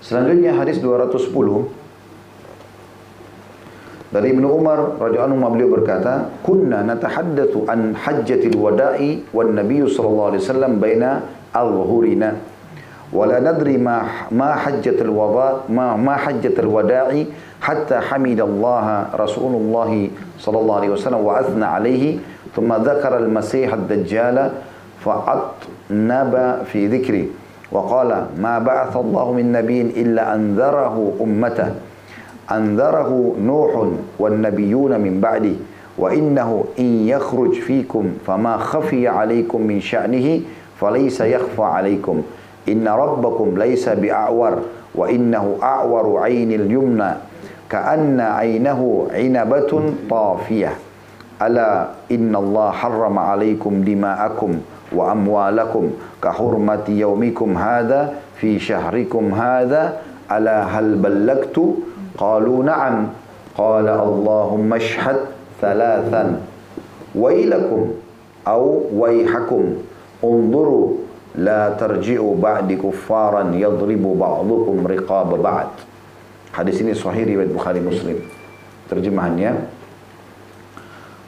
Selanjutnya hadis 210 dari Ibnu Umar radhiyallahu anhu, beliau berkata, "Kunna natahaddatsu an hajjatil wada'i wan Nabiy sallallahu alaihi wasallam baina al-zuhurina wa la nadri ma hajjatul wada' ma hajjatul wada'i hatta hamidallaha Rasulullah sallallahu alaihi wasallam wa athna alaihi thumma dzakara al-Masih ad-Dajjal fa'atnaba fi dhikri." وقال ما بعث الله من نبي إلا أنذره أمته أنذره نوح والنبيون من بعده وإنه إن يخرج فيكم فما خفي عليكم من شأنه فليس يخفى عليكم إن ربكم ليس بأعور وإنه أعور عين اليمنى كأن عينه عنبة طافية ألا إن الله حرم عليكم دماءكم wa amwalakum ka hurmati yaumikum hadha fi syahrikum hadha ala hal ballagtu qalu na'am qala allahumma ashhad thalathan wailakum aw waihakum unzuru la tarji'u ba'di kuffaran yadribu ba'dukum riqaba ba'd. Hadis ini sahih riwayat Bukhari Muslim. Terjemahannya,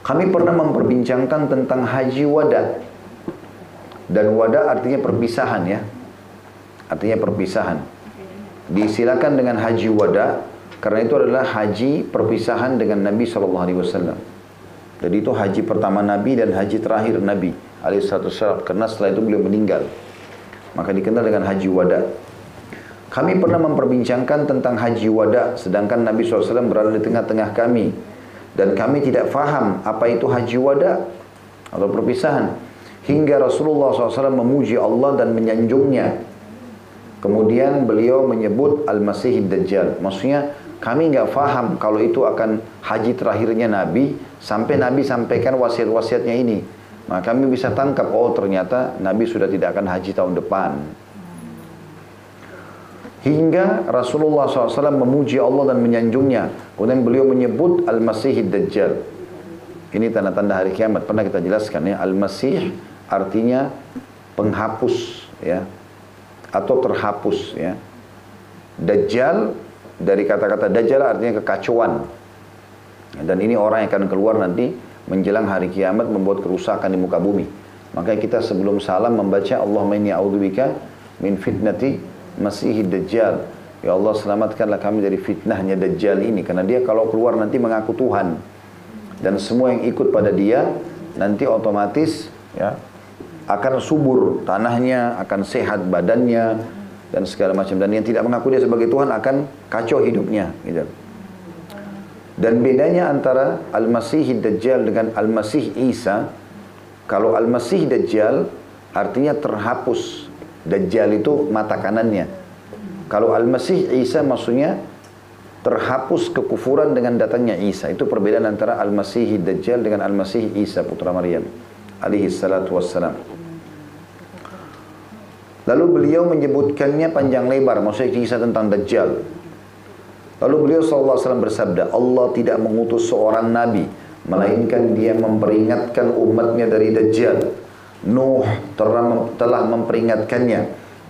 kami pernah memperbincangkan tentang haji wada'. Dan wada artinya perpisahan ya. Artinya perpisahan. Disilakan dengan haji wada, karena itu adalah haji perpisahan dengan Nabi SAW. Jadi itu haji pertama Nabi dan haji terakhir Nabi alaihissalam, karena setelah itu beliau meninggal. Maka dikenal dengan haji wada. Kami pernah memperbincangkan tentang haji wada, sedangkan Nabi SAW berada di tengah-tengah kami. Dan kami tidak faham apa itu haji wada atau perpisahan. Hingga Rasulullah SAW memuji Allah dan menyanjungnya. Kemudian beliau menyebut Al-Masih ad-Dajjal. Maksudnya kami nggak faham kalau itu akan haji terakhirnya Nabi. Sampai Nabi sampaikan wasiat-wasiatnya ini. Maka kami bisa tangkap, oh ternyata Nabi sudah tidak akan haji tahun depan. Hingga Rasulullah SAW memuji Allah dan menyanjungnya. Kemudian beliau menyebut Al-Masih ad-Dajjal. Ini tanda-tanda hari kiamat. Pernah kita jelaskan ya. Al-Masih artinya penghapus ya, atau terhapus ya. Dajjal dari kata-kata Dajjal artinya kekacauan. Dan ini orang yang akan keluar nanti menjelang hari kiamat membuat kerusakan di muka bumi. Makanya kita sebelum salam membaca Allahumma inni a'udzubika min fitnati masihid dajjal. Ya Allah, selamatkanlah kami dari fitnahnya Dajjal ini, karena dia kalau keluar nanti mengaku Tuhan. Dan semua yang ikut pada dia nanti otomatis ya akan subur tanahnya, akan sehat badannya dan segala macam. Dan yang tidak mengaku dia sebagai Tuhan akan kacau hidupnya gitu. Dan bedanya antara Al-Masih Dajjal dengan Al-Masih Isa, kalau Al-Masih Dajjal artinya terhapus. Dajjal itu mata kanannya. Kalau Al-Masih Isa maksudnya terhapus kekufuran dengan datangnya Isa. Itu perbedaan antara Al-Masih Dajjal dengan Al-Masih Isa putra Maryam alaihi salatu wassalam. Lalu beliau menyebutkannya panjang lebar, maksudnya kisah tentang Dajjal. Lalu beliau sallallahu alaihi wasallam bersabda, Allah tidak mengutus seorang nabi melainkan dia memperingatkan umatnya dari Dajjal. Nuh telah memperingatkannya,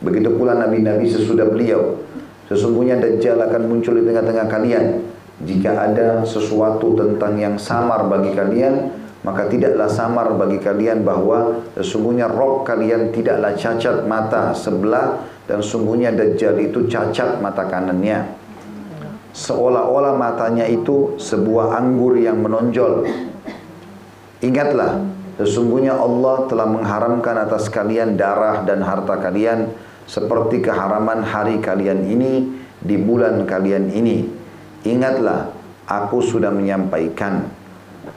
begitu pula nabi-nabi sesudah beliau. Sesungguhnya Dajjal akan muncul di tengah-tengah kalian. Jika ada sesuatu tentang yang samar bagi kalian, maka tidaklah samar bagi kalian bahwa sesungguhnya Rob kalian tidaklah cacat mata sebelah, dan sesungguhnya Dajjal itu cacat mata kanannya. Seolah-olah matanya itu sebuah anggur yang menonjol. Ingatlah, sesungguhnya Allah telah mengharamkan atas kalian darah dan harta kalian, seperti keharaman hari kalian ini di bulan kalian ini. Ingatlah, aku sudah menyampaikan.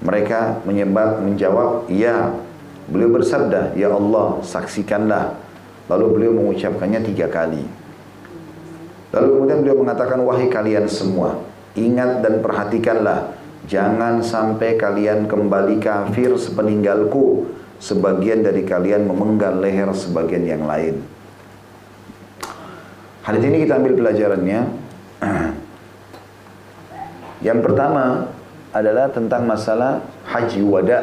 Mereka menjawab, ya. Beliau bersabda, ya Allah, saksikanlah. Lalu beliau mengucapkannya 3 kali. Lalu kemudian beliau mengatakan, wahai kalian semua, ingat dan perhatikanlah, jangan sampai kalian kembali kafir sepeninggalku. Sebagian dari kalian memenggal leher sebagian yang lain. Hadis ini kita ambil pelajarannya. Yang pertama adalah tentang masalah haji wada.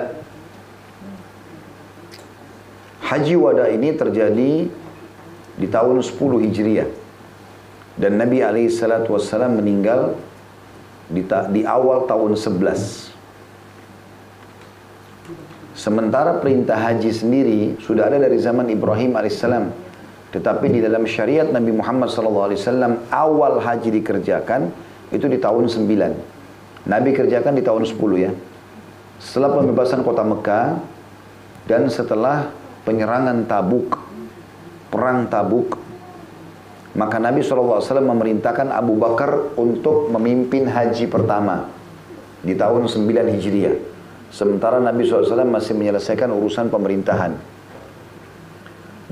Haji wada ini terjadi di tahun 10 Hijriah. Dan Nabi alaihi salatu wassalam meninggal di awal tahun 11. Sementara perintah haji sendiri sudah ada dari zaman Ibrahim alaihissalam. Tetapi di dalam syariat Nabi Muhammad SAW, awal haji dikerjakan itu di tahun 9. Nabi kerjakan di tahun 10 ya. Setelah pembebasan kota Mekah dan setelah penyerangan Tabuk, perang Tabuk, maka Nabi SAW memerintahkan Abu Bakar untuk memimpin haji pertama di tahun 9 Hijriah. Sementara Nabi SAW masih menyelesaikan urusan pemerintahan.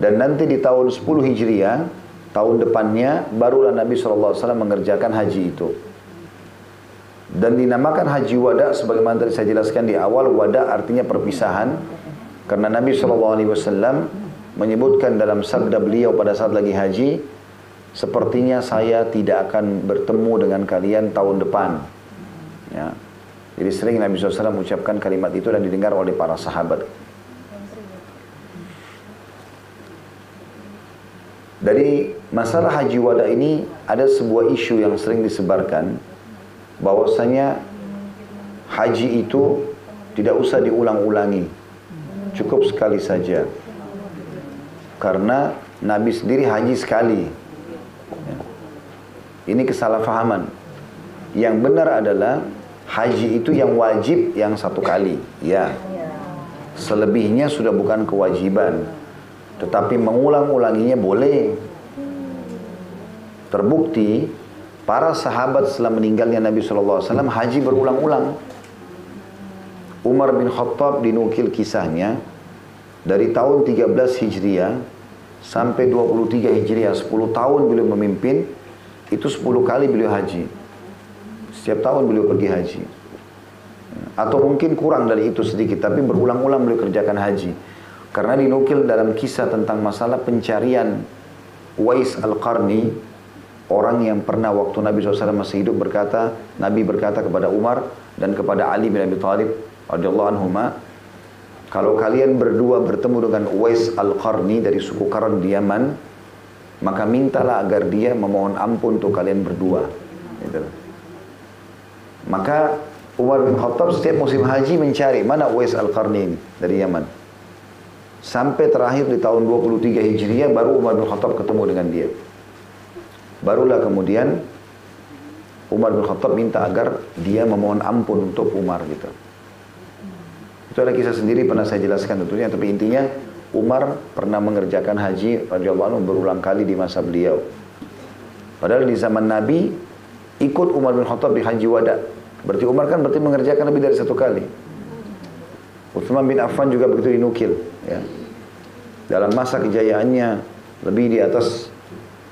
Dan nanti di tahun 10 Hijriah, tahun depannya, barulah Nabi SAW mengerjakan haji itu. Dan dinamakan haji wada, sebagaimana tadi saya jelaskan di awal, wada artinya perpisahan. Karena Nabi SAW menyebutkan dalam sabda beliau pada saat lagi haji, sepertinya saya tidak akan bertemu dengan kalian tahun depan. Ya. Jadi sering Nabi SAW mengucapkan kalimat itu dan didengar oleh para sahabat. Dari masalah haji wada ini ada sebuah isu yang sering disebarkan, bahwasanya haji itu tidak usah diulang-ulangi, cukup sekali saja. Karena Nabi sendiri haji sekali. Ini kesalahpahaman. Yang benar adalah haji itu yang wajib yang satu kali, ya. Selebihnya sudah bukan kewajiban. Tetapi mengulang-ulanginya boleh. Terbukti, para sahabat setelah meninggalnya Nabi SAW, haji berulang-ulang. Umar bin Khattab dinukil kisahnya, dari tahun 13 Hijriah sampai 23 Hijriah, 10 tahun beliau memimpin, itu 10 kali beliau haji. Setiap tahun beliau pergi haji. Atau mungkin kurang dari itu sedikit, tapi berulang-ulang beliau kerjakan haji. Karena dinukil dalam kisah tentang masalah pencarian Uwais al-Qarni, orang yang pernah waktu Nabi SAW masih hidup berkata, Nabi berkata kepada Umar dan kepada Ali bin Abi Thalib radhiyallahu anhuma, kalau kalian berdua bertemu dengan Uwais al-Qarni dari suku Qarn di Yaman, maka mintalah agar dia memohon ampun untuk kalian berdua. Gitu. Maka Umar bin Khattab setiap musim haji mencari mana Uwais al-Qarni dari Yaman. Sampai terakhir di tahun 23 Hijriah baru Umar bin Khattab ketemu dengan dia. Barulah kemudian Umar bin Khattab minta agar dia memohon ampun untuk Umar gitu. Itu ada kisah sendiri pernah saya jelaskan tentunya, tapi intinya Umar pernah mengerjakan haji radhiyallahu anhu berulang kali di masa beliau. Padahal di zaman Nabi ikut Umar bin Khattab di haji wada. Berarti Umar kan berarti mengerjakan lebih dari satu kali. Uthman bin Affan juga begitu dinukil. Ya. Dalam masa kejayaannya lebih di atas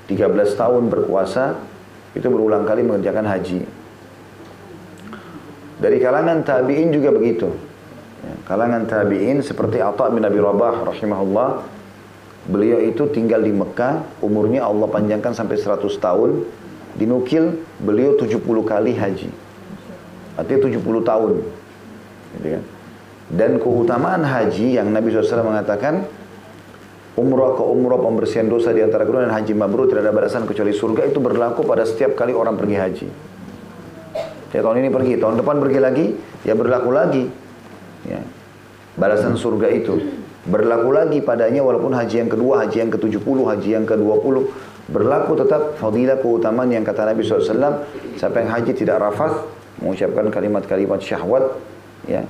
13 tahun berkuasa, itu berulang kali mengerjakan haji. Dari kalangan tabi'in juga begitu. Ya. Kalangan tabi'in seperti Atha' bin Abi Rabah rahimahullah, beliau itu tinggal di Mekah, umurnya Allah panjangkan sampai 100 tahun, dinukil beliau 70 kali haji. Artinya 70 tahun. Dan keutamaan haji yang Nabi SAW mengatakan, umrah ke umrah, pembersihan dosa di antara kedua, dan haji mabrur tidak ada balasan kecuali surga, itu berlaku pada setiap kali orang pergi haji. Ya, tahun ini pergi, tahun depan pergi lagi, ya berlaku lagi. Ya. Balasan surga itu berlaku lagi padanya walaupun haji yang kedua, haji yang ke-70, haji yang ke-20, berlaku tetap fadilah keutamaan yang kata Nabi SAW, siapa yang haji tidak rafat, mengucapkan kalimat-kalimat syahwat, ya,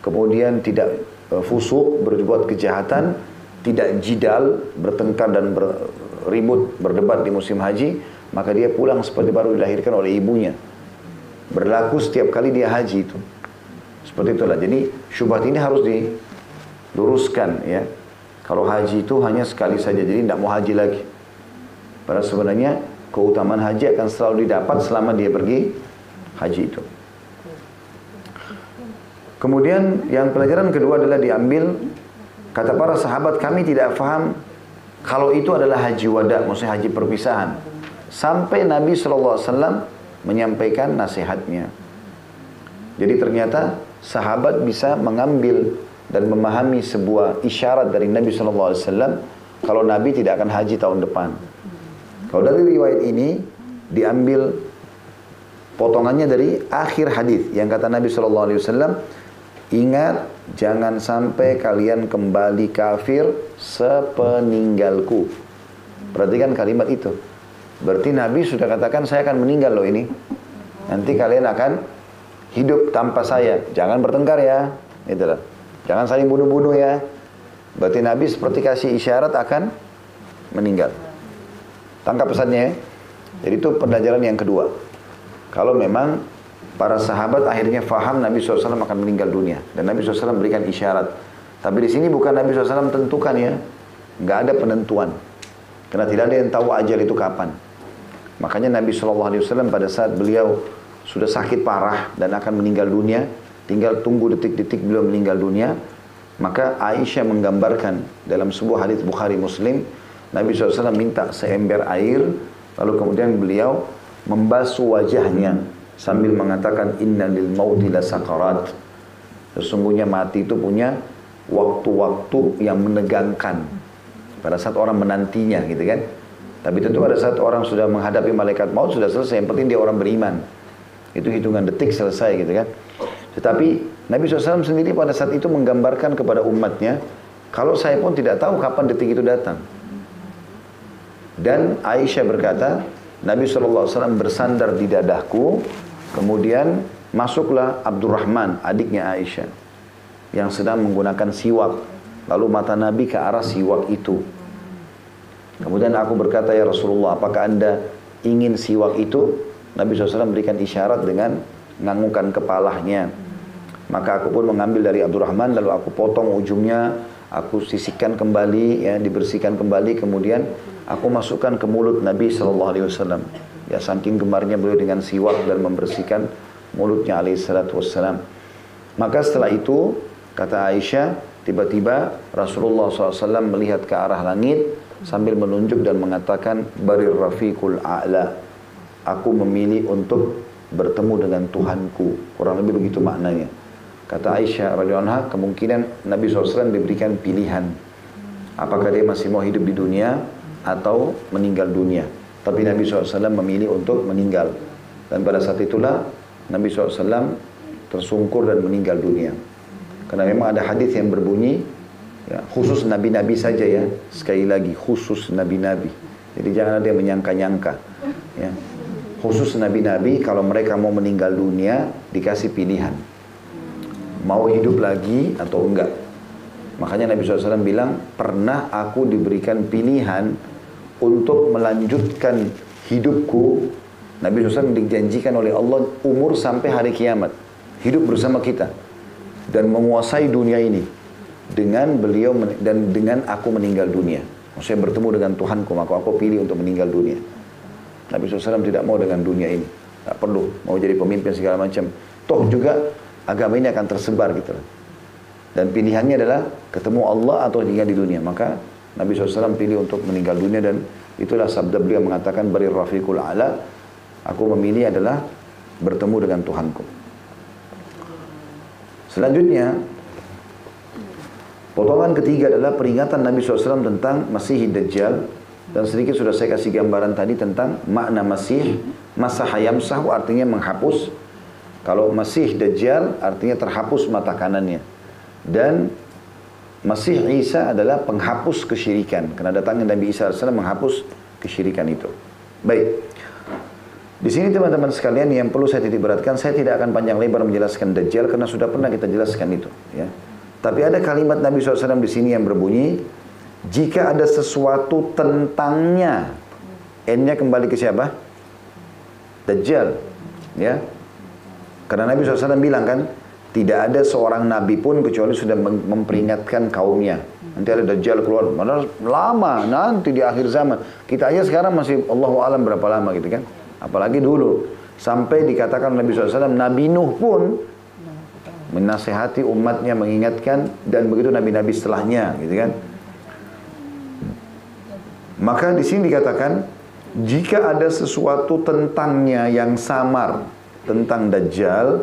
kemudian tidak fusuk, berbuat kejahatan, tidak jidal, bertengkar dan beribut, berdebat di musim haji, maka dia pulang seperti baru dilahirkan oleh ibunya. Berlaku setiap kali dia haji itu. Seperti itulah, jadi syubhat ini harus diluruskan, ya. Kalau haji itu hanya sekali saja, jadi tidak mau haji lagi. Padahal sebenarnya keutamaan haji akan selalu didapat selama dia pergi haji itu. Kemudian yang pelajaran kedua adalah diambil, kata para sahabat, kami tidak faham kalau itu adalah haji wada, maksudnya haji perpisahan. Sampai Nabi SAW menyampaikan nasihatnya. Jadi ternyata sahabat bisa mengambil dan memahami sebuah isyarat dari Nabi SAW kalau Nabi tidak akan haji tahun depan. Kalau dari riwayat ini diambil potongannya dari akhir hadis yang kata Nabi Shallallahu Alaihi Wasallam, ingat jangan sampai kalian kembali kafir sepeninggalku. Perhatikan kalimat itu. Berarti Nabi sudah katakan saya akan meninggal loh ini. Nanti kalian akan hidup tanpa saya. Jangan bertengkar ya. Itulah. Jangan saling bunuh-bunuh ya. Berarti Nabi seperti kasih isyarat akan meninggal. Tangkap pesannya ya. Jadi itu pelajaran yang kedua. Kalau memang para sahabat akhirnya faham Nabi SAW akan meninggal dunia. Dan Nabi SAW berikan isyarat. Tapi di sini bukan Nabi SAW tentukan ya. Nggak ada penentuan. Karena tidak ada yang tahu ajal itu kapan. Makanya Nabi SAW pada saat beliau sudah sakit parah dan akan meninggal dunia. Tinggal tunggu detik-detik beliau meninggal dunia. Maka Aisyah menggambarkan dalam sebuah hadis Bukhari Muslim. Nabi SAW minta seember air. Lalu kemudian beliau membasuh wajahnya. Sambil mengatakan inna lil mauti la sakarat. Sesungguhnya mati itu punya waktu-waktu yang menegangkan. Pada saat orang menantinya gitu kan. Tapi tentu pada saat orang sudah menghadapi malaikat maut sudah selesai. Yang penting dia orang beriman. Itu hitungan detik selesai gitu kan. Tetapi Nabi SAW sendiri pada saat itu menggambarkan kepada umatnya. Kalau saya pun tidak tahu kapan detik itu datang. Dan Aisyah berkata, Nabi SAW bersandar di dadahku, kemudian masuklah Abdurrahman, adiknya Aisyah, yang sedang menggunakan siwak. Lalu mata Nabi ke arah siwak itu. Kemudian aku berkata, ya Rasulullah, apakah anda ingin siwak itu? Nabi SAW berikan isyarat dengan menganggukan kepalanya. Maka aku pun mengambil dari Abdurrahman, lalu aku potong ujungnya, aku sisihkan kembali, ya, dibersihkan kembali, kemudian aku masukkan ke mulut Nabi SAW. Ya, saking gemarnya beliau dengan siwak dan membersihkan mulutnya alaihissalam. Maka setelah itu, kata Aisyah, tiba-tiba Rasulullah SAW melihat ke arah langit sambil menunjuk dan mengatakan, Barir Rafiqul A'la. Aku memilih untuk bertemu dengan Tuhanku. Kurang lebih begitu maknanya. Kata Aisyah radhiyallahu anha, kemungkinan Nabi SAW diberikan pilihan. Apakah dia masih mau hidup di dunia? Atau meninggal dunia. Tapi Nabi SAW memilih untuk meninggal. Dan pada saat itulah Nabi SAW tersungkur dan meninggal dunia. Karena memang ada hadis yang berbunyi ya, khusus nabi-nabi saja ya. Sekali lagi khusus nabi-nabi. Jadi jangan ada yang menyangka-nyangka ya. Khusus nabi-nabi kalau mereka mau meninggal dunia dikasih pilihan. Mau hidup lagi atau enggak. Makanya Nabi SAW bilang pernah aku diberikan pilihan untuk melanjutkan hidupku. Nabi SAW dijanjikan oleh Allah umur sampai hari kiamat. Hidup bersama kita. Dan menguasai dunia ini. Dengan beliau dan dengan aku meninggal dunia. Maksudnya bertemu dengan Tuhanku. Maka aku pilih untuk meninggal dunia. Nabi SAW tidak mau dengan dunia ini. Tak perlu. Mau jadi pemimpin segala macam. Toh juga agama ini akan tersebar gitu. Dan pilihannya adalah ketemu Allah atau tinggal di dunia. Maka Nabi SAW pilih untuk meninggal dunia dan itulah sabda beliau mengatakan Barir Rafiqul A'la, aku memilih adalah bertemu dengan Tuhanku. Selanjutnya potongan ketiga adalah peringatan Nabi SAW tentang Masih Dajjal. Dan sedikit sudah saya kasih gambaran tadi tentang makna Masih. Masaha yamsahu artinya menghapus. Kalau Masih Dajjal artinya terhapus mata kanannya. Dan Masih Isa adalah penghapus kesyirikan. Karena datangnya Nabi Isa AS menghapus kesyirikan itu. Baik. Di sini teman-teman sekalian yang perlu saya titik beratkan, saya tidak akan panjang lebar menjelaskan Dajjal karena sudah pernah kita jelaskan itu. Ya. Tapi ada kalimat Nabi SAW di sini yang berbunyi, jika ada sesuatu tentangnya, n-nya kembali ke siapa? Dajjal. Ya. Karena Nabi SAW bilang kan, tidak ada seorang nabi pun kecuali sudah memperingatkan kaumnya. Nanti ada Dajjal keluar. Mana lama nanti di akhir zaman. Kita aja sekarang masih Allahu alam berapa lama gitu kan. Apalagi dulu. Sampai dikatakan Nabi SAW, Nabi Nuh pun menasehati umatnya mengingatkan. Dan begitu nabi-nabi setelahnya gitu kan. Maka di sini dikatakan, jika ada sesuatu tentangnya yang samar tentang Dajjal,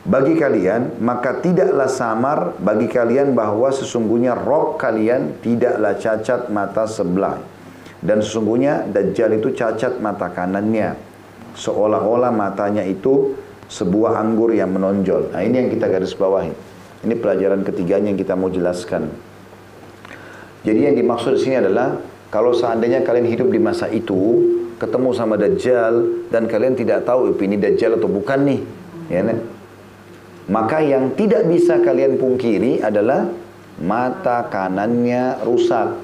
bagi kalian, maka tidaklah samar bagi kalian bahwa sesungguhnya Rob kalian tidaklah cacat mata sebelah. Dan sesungguhnya Dajjal itu cacat mata kanannya, seolah-olah matanya itu sebuah anggur yang menonjol. Nah, ini yang kita garis bawahi. Ini pelajaran ketiganya yang kita mau jelaskan. Jadi yang dimaksud di sini adalah, kalau seandainya kalian hidup di masa itu, ketemu sama Dajjal, dan kalian tidak tahu ini Dajjal atau bukan nih, ya, maka yang tidak bisa kalian pungkiri adalah mata kanannya rusak,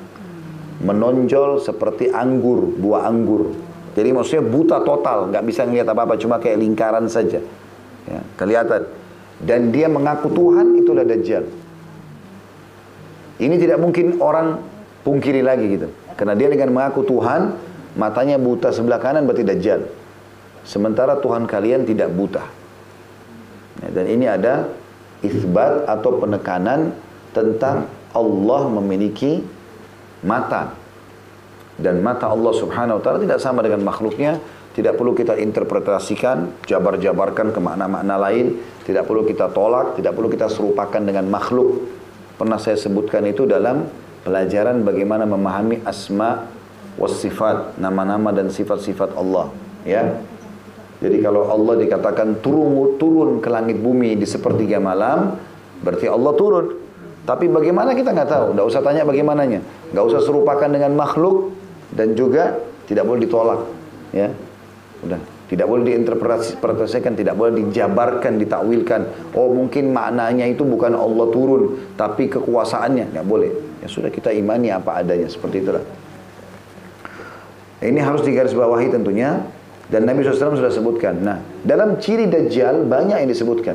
menonjol seperti anggur, buah anggur. Jadi maksudnya buta total, nggak bisa ngelihat apa-apa, cuma kayak lingkaran saja, ya, kelihatan. Dan dia mengaku Tuhan, itulah Dajjal. Ini tidak mungkin orang pungkiri lagi gitu, karena dia dengan mengaku Tuhan, matanya buta sebelah kanan berarti Dajjal. Sementara Tuhan kalian tidak buta. Ya, dan ini ada isbat atau penekanan tentang Allah memiliki mata, dan mata Allah subhanahu wa ta'ala tidak sama dengan makhluknya. Tidak perlu kita interpretasikan, jabar-jabarkan ke makna-makna lain, tidak perlu kita tolak, tidak perlu kita serupakan dengan makhluk. Pernah saya sebutkan itu dalam pelajaran bagaimana memahami asma wa sifat, nama-nama dan sifat-sifat Allah, ya. Jadi kalau Allah dikatakan turun ke langit bumi di sepertiga malam, berarti Allah turun. Tapi bagaimana kita nggak tahu, nggak usah tanya bagaimananya, nggak usah serupakan dengan makhluk, dan juga tidak boleh ditolak, ya, udah, tidak boleh diinterpretasikan, tidak boleh dijabarkan, ditakwilkan. Oh mungkin maknanya itu bukan Allah turun, tapi kekuasaannya, nggak boleh. Ya sudah, kita imani apa adanya, seperti itulah. Ini harus digarisbawahi tentunya, dan Nabi SAW sudah sebutkan. Nah, dalam ciri Dajjal banyak yang disebutkan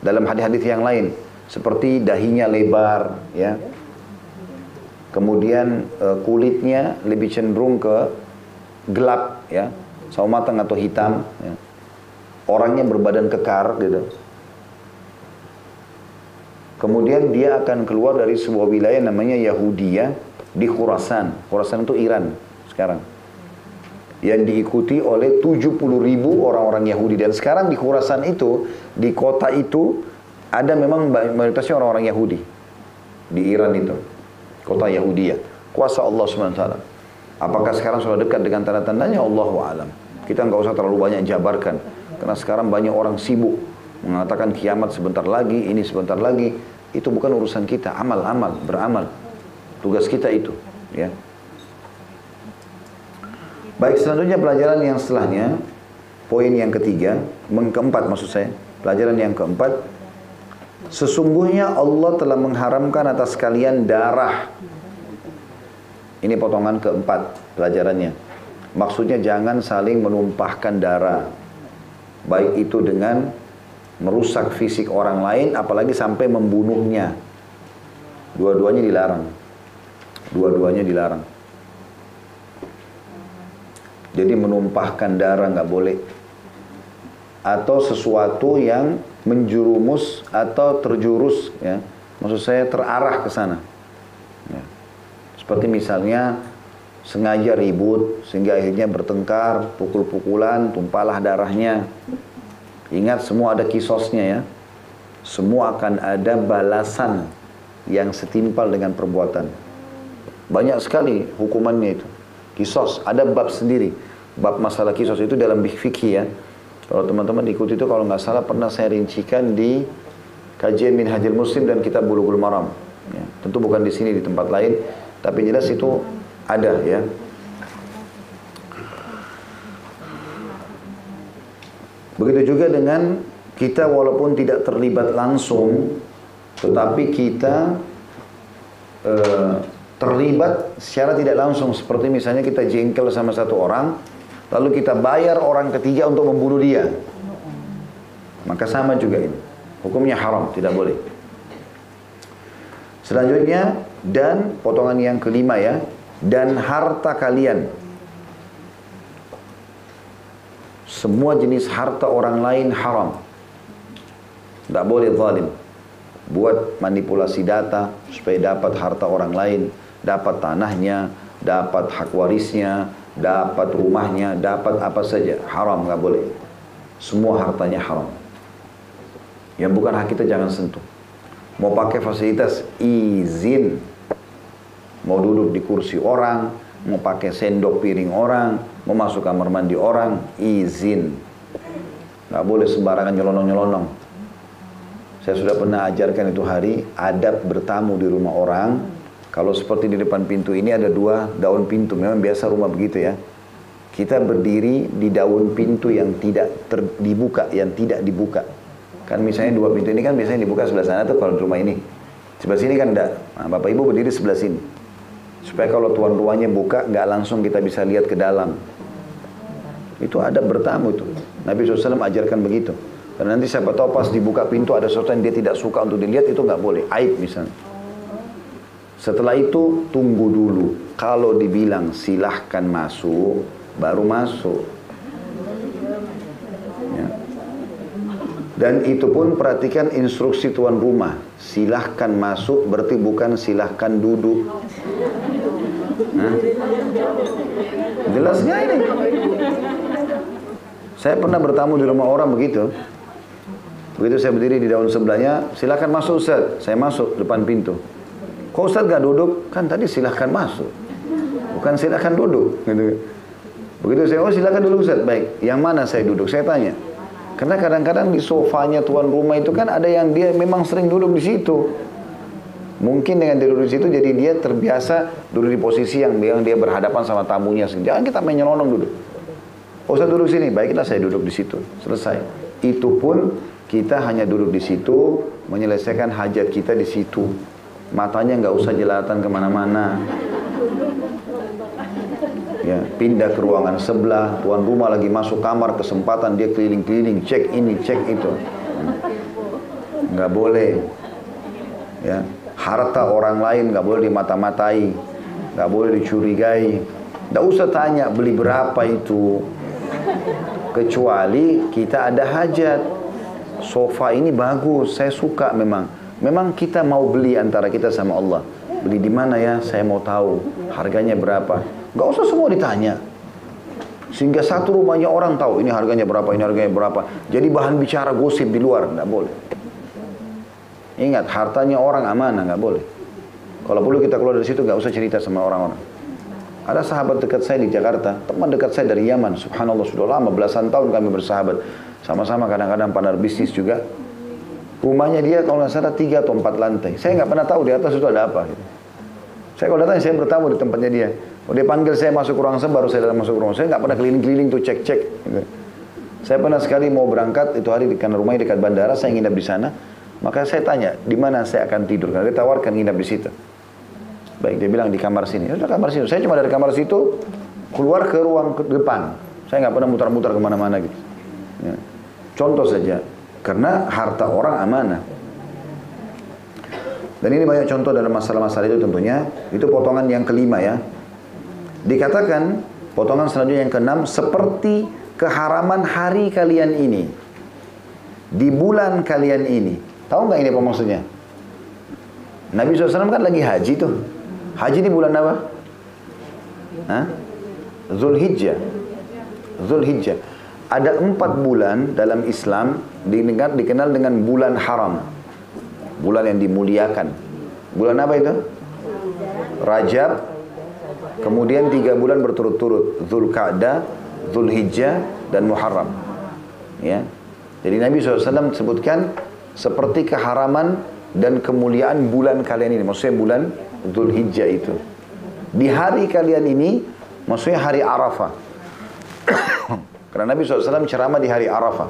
dalam hadis-hadis yang lain. Seperti dahinya lebar, ya. Kemudian kulitnya lebih cenderung ke gelap, ya, sawo matang atau hitam, ya. Orangnya berbadan kekar gitu. Kemudian dia akan keluar dari sebuah wilayah namanya Yahudiyah di Khurasan. Khurasan itu Iran sekarang. Yang diikuti oleh 70.000 orang-orang Yahudi. Dan sekarang di Khurasan itu, di kota itu, ada memang mayoritasnya orang-orang Yahudi di Iran itu, kota Yahudiyah. Kuasa Allah SWT. Apakah sekarang sudah dekat dengan tanda-tandanya? Allahu a'lam. Kita nggak usah terlalu banyak jabarkan, karena sekarang banyak orang sibuk mengatakan kiamat sebentar lagi, ini sebentar lagi. Itu bukan urusan kita. Amal-amal, beramal. Tugas kita itu, ya. Baik, selanjutnya pelajaran yang setelahnya, poin yang ketiga, keempat maksud saya, pelajaran yang keempat. Sesungguhnya Allah telah mengharamkan atas kalian darah. Ini potongan keempat pelajarannya. Maksudnya jangan saling menumpahkan darah, baik itu dengan merusak fisik orang lain, apalagi sampai membunuhnya. Dua-duanya dilarang. Dua-duanya dilarang. Jadi menumpahkan darah nggak boleh, atau sesuatu yang menjurumus atau terjurus, ya, maksud saya terarah ke sana, ya. Seperti misalnya sengaja ribut sehingga akhirnya bertengkar, pukul-pukulan, tumpahlah darahnya. Ingat, semua ada kisosnya, ya. Semua akan ada balasan yang setimpal dengan perbuatan. Banyak sekali hukumannya itu. Kisos, ada bab sendiri. Bab masalah kisos itu dalam fikih, ya. Kalau teman-teman ikuti itu, kalau nggak salah pernah saya rincikan di kajian Minhajul Muslim dan kitab Bulugul Maram. Ya, tentu bukan di sini, di tempat lain, tapi jelas itu ada, ya. Begitu juga dengan kita, walaupun tidak terlibat langsung, tetapi kita terlibat secara tidak langsung. Seperti misalnya kita jengkel sama satu orang, lalu kita bayar orang ketiga untuk membunuh dia, maka sama juga ini. Hukumnya haram, tidak boleh. Selanjutnya, dan potongan yang kelima, ya. Dan harta kalian, semua jenis harta orang lain haram. Tidak boleh zalim, buat manipulasi data supaya dapat harta orang lain, dapat tanahnya, dapat hak warisnya, dapat rumahnya, dapat apa saja. Haram, nggak boleh. Semua hartanya haram. Yang bukan hak kita jangan sentuh. Mau pakai fasilitas, izin. Mau duduk di kursi orang, mau pakai sendok piring orang, mau masuk kamar mandi orang, izin. Nggak boleh sembarangan nyelonong-nyelonong. Saya sudah pernah ajarkan itu hari, adab bertamu di rumah orang. Kalau seperti di depan pintu ini ada dua daun pintu, memang biasa rumah begitu ya. Kita berdiri di daun pintu yang tidak dibuka, yang tidak dibuka. Kan misalnya dua pintu ini kan biasanya dibuka sebelah sana tuh kalau di rumah ini. Sebelah sini kan enggak. Nah, Bapak Ibu berdiri sebelah sini. Supaya kalau tuan ruangnya buka, nggak langsung kita bisa lihat ke dalam. Itu adab bertamu itu. Nabi SAW ajarkan begitu. Karena nanti siapa tahu pas dibuka pintu ada sesuatu yang dia tidak suka untuk dilihat, itu nggak boleh. Aib misalnya. Setelah itu tunggu dulu. Kalau dibilang silahkan masuk, baru masuk. Ya. Dan itu pun perhatikan instruksi tuan rumah. Silahkan masuk berarti bukan silahkan duduk. Nah. Jelas nggak ini? Saya pernah bertamu di rumah orang begitu. Begitu saya berdiri di daun sebelahnya, silahkan masuk Ustaz. Saya masuk depan pintu. Kok Ustaz gak duduk? Kan tadi silahkan masuk, bukan silahkan duduk gitu. Begitu saya, oh silahkan duduk Ustaz. Baik, yang mana saya duduk? Saya tanya. Karena kadang-kadang di sofanya tuan rumah itu kan ada yang dia memang sering duduk di situ. Mungkin dengan duduk di situ jadi dia terbiasa duduk di posisi yang dia berhadapan sama tamunya. Jangan kita main nyelonong duduk. Oh Ustaz duduk sini, baiklah saya duduk di situ. Selesai. Itu pun kita hanya duduk di situ, menyelesaikan hajat kita di situ. Matanya nggak usah jelatan kemana-mana. Ya, pindah ke ruangan sebelah. Tuan rumah lagi masuk kamar, kesempatan dia keliling-keliling, cek ini, cek itu. Nggak boleh. Ya, harta orang lain nggak boleh dimata-matai, nggak boleh dicurigai. Nggak usah tanya beli berapa itu. Kecuali kita ada hajat. Sofa ini bagus, saya suka memang. Memang kita mau beli antara kita sama Allah. Beli di mana ya? Saya mau tahu. Harganya berapa? Gak usah semua ditanya. Sehingga satu rumahnya orang tahu. Ini harganya berapa, ini harganya berapa. Jadi bahan bicara gosip di luar. Gak boleh. Ingat, hartanya orang amanah. Gak boleh. Kalau perlu kita keluar dari situ, gak usah cerita sama orang-orang. Ada sahabat dekat saya di Jakarta. Teman dekat saya dari Yaman. Subhanallah, sudah lama. Belasan tahun kami bersahabat. Sama-sama kadang-kadang partner bisnis juga. Rumahnya dia kalau nggak salah 3 atau 4 lantai. Saya nggak pernah tahu di atas itu ada apa. Gitu. Saya kalau datang, saya bertamu di tempatnya dia. Oh, dia panggil saya masuk ruang sebelah, baru saya datang masuk ruang. Saya nggak pernah keliling-keliling tuh cek-cek. Gitu. Saya pernah sekali mau berangkat itu hari karena rumahnya dekat bandara, saya nginap di sana. Maka saya tanya, di mana saya akan tidur? Karena dia tawarkan nginap di situ. Baik, dia bilang di kamar sini. Ya sudah kamar sini. Saya cuma dari kamar situ keluar ke ruang ke depan. Saya nggak pernah mutar-mutar kemana-mana gitu. Ya. Contoh saja. Karena harta orang amanah. Dan ini banyak contoh dalam masalah-masalah itu tentunya. Itu potongan yang kelima ya. Dikatakan potongan selanjutnya yang keenam. Seperti keharaman hari kalian ini. Di bulan kalian ini. Tahu nggak ini apa maksudnya? Nabi SAW kan lagi haji tuh. Haji di bulan apa? Hah? Zulhijjah. Zulhijjah. Ada 4 bulan dalam Islam dikenal dengan bulan haram. Bulan yang dimuliakan. Bulan apa itu? Rajab. Kemudian 3 bulan berturut-turut. Dzulqa'dah, Dzulhijjah, dan Muharram. Ya. Jadi Nabi SAW sebutkan seperti keharaman dan kemuliaan bulan kalian ini. Maksudnya bulan Dzulhijjah itu. Di hari kalian ini, maksudnya hari Arafah. Karena Nabi SAW ceramah di hari Arafah.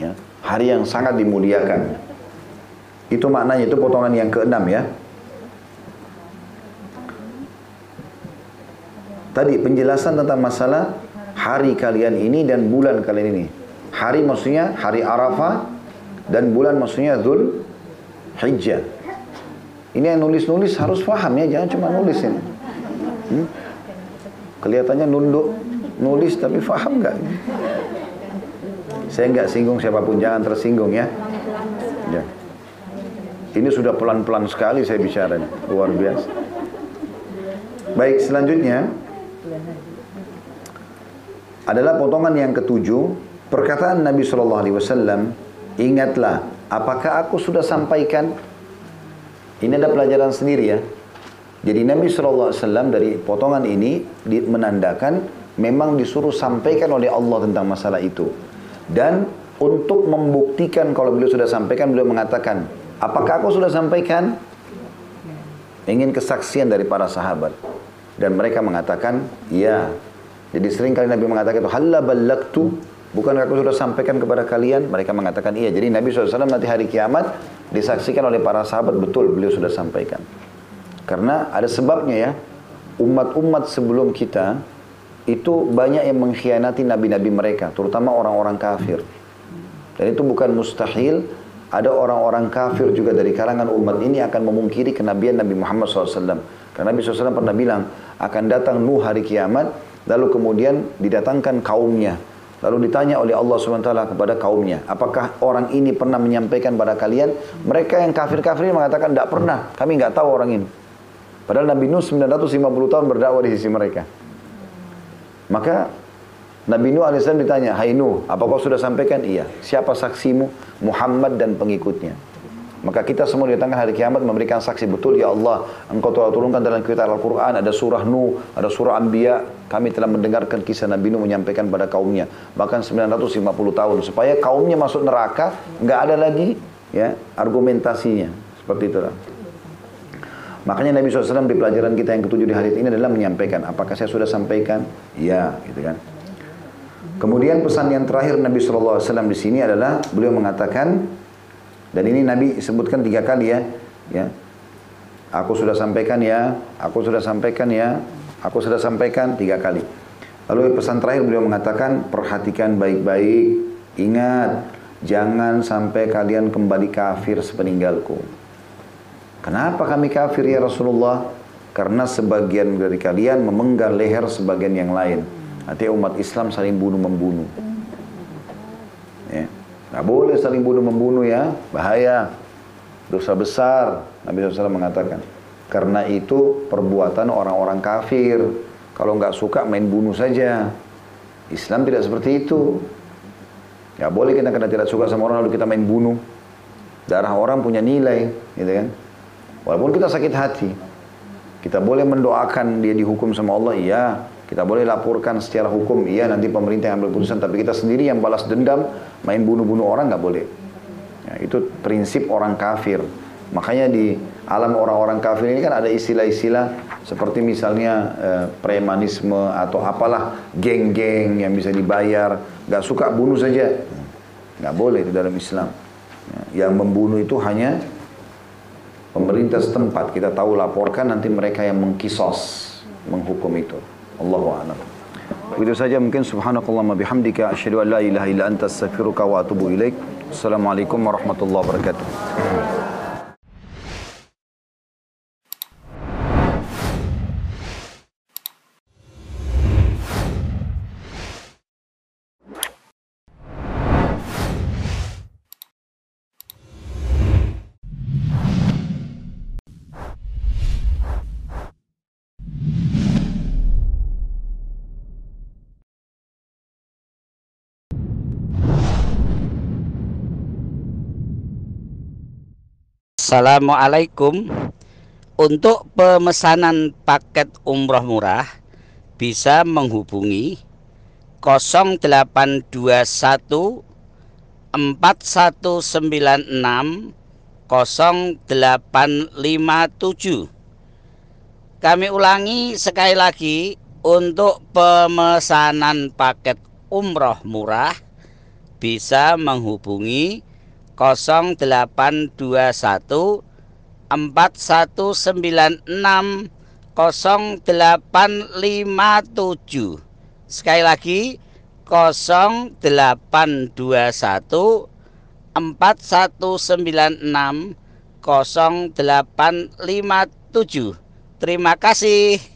Ya, hari yang sangat dimuliakan. Itu maknanya, itu potongan yang keenam ya. Tadi penjelasan tentang masalah hari kalian ini dan bulan kalian ini. Hari maksudnya hari Arafah dan bulan maksudnya Dzul Hijjah. Ini yang nulis-nulis harus paham ya, jangan cuma nulis ini. Kelihatannya nunduk. Nulis tapi faham nggak? Saya nggak singgung siapapun, jangan tersinggung ya. Ya. Ini sudah pelan-pelan sekali saya bicara, luar biasa. Baik, selanjutnya adalah potongan yang ketujuh, perkataan Nabi Shallallahu Alaihi Wasallam, ingatlah, apakah aku sudah sampaikan? Ini ada pelajaran sendiri ya. Jadi Nabi SAW dari potongan ini menandakan memang disuruh sampaikan oleh Allah tentang masalah itu. Dan untuk membuktikan kalau beliau sudah sampaikan, beliau mengatakan, apakah aku sudah sampaikan? Ingin kesaksian dari para sahabat. Dan mereka mengatakan, ya. Jadi seringkali Nabi mengatakan, halla ballagtu, bukankah aku sudah sampaikan kepada kalian? Mereka mengatakan, iya. Jadi Nabi SAW nanti hari kiamat disaksikan oleh para sahabat, betul beliau sudah sampaikan. Karena ada sebabnya ya, umat-umat sebelum kita itu banyak yang mengkhianati nabi-nabi mereka, terutama orang-orang kafir. Dan itu bukan mustahil, ada orang-orang kafir juga dari kalangan umat ini akan memungkiri kenabian Nabi Muhammad SAW. Karena Nabi SAW pernah bilang, akan datang Nuh hari kiamat, lalu kemudian didatangkan kaumnya. Lalu ditanya oleh Allah SWT kepada kaumnya, apakah orang ini pernah menyampaikan pada kalian? Mereka yang kafir-kafir mengatakan, tidak pernah, kami nggak tahu orang ini. Padahal Nabi Nuh 950 tahun berdakwah di sisi mereka. Maka Nabi Nuh AS ditanya, hai Nuh, apa kau sudah sampaikan? Iya. Siapa saksimu? Muhammad dan pengikutnya. Maka kita semua datangkan hari kiamat memberikan saksi, betul ya Allah, engkau telah turunkan dalam kitab Al-Quran, ada surah Nuh, ada surah Anbiya. Kami telah mendengarkan kisah Nabi Nuh menyampaikan pada kaumnya, bahkan 950 tahun, supaya kaumnya masuk neraka, nggak ada lagi ya argumentasinya. Seperti itulah. Makanya Nabi SAW di pelajaran kita yang ketujuh di hadis ini adalah menyampaikan, apakah saya sudah sampaikan? Ya, gitu kan. Kemudian pesan yang terakhir Nabi SAW di sini adalah beliau mengatakan, dan ini Nabi sebutkan 3 kali ya, aku sudah sampaikan ya, aku sudah sampaikan ya, aku sudah sampaikan 3 kali. Lalu pesan terakhir beliau mengatakan, perhatikan baik-baik, ingat, jangan sampai kalian kembali kafir sepeninggalku. Kenapa kami kafir ya Rasulullah? Karena sebagian dari kalian memenggal leher sebagian yang lain. Artinya umat Islam saling bunuh-membunuh. Ya. Nggak boleh saling bunuh-membunuh ya. Bahaya. Dosa besar. Nabi SAW mengatakan. Karena itu perbuatan orang-orang kafir. Kalau nggak suka main bunuh saja. Islam tidak seperti itu. Nggak boleh kita karena tidak suka sama orang lalu kita main bunuh. Darah orang punya nilai. Gitu kan. Walaupun kita sakit hati, kita boleh mendoakan dia dihukum sama Allah, iya. Kita boleh laporkan secara hukum, iya, nanti pemerintah yang ambil keputusan. Tapi kita sendiri yang balas dendam, main bunuh-bunuh orang, nggak boleh. Ya, itu prinsip orang kafir. Makanya di alam orang-orang kafir ini kan ada istilah-istilah seperti misalnya premanisme atau apalah, geng-geng yang bisa dibayar. Nggak suka, bunuh saja. Nggak boleh di dalam Islam. Ya, yang membunuh itu hanya pemerintah setempat, kita tahu laporkan, nanti mereka yang mengkisos, menghukum itu. Allahu a'lam. Begitu saja mungkin. Subhanakallahumma bihamdika asyhadu an la ilaha illa anta astaghfiruka wa atubu ilaik. Assalamualaikum warahmatullahi wabarakatuh. Assalamualaikum. Untuk pemesanan paket umroh murah bisa menghubungi 0821 4196 0857. Kami ulangi sekali lagi, untuk pemesanan paket umroh murah bisa menghubungi 0821 4196 0857. Sekali lagi 0821 4196 0857. Terima kasih.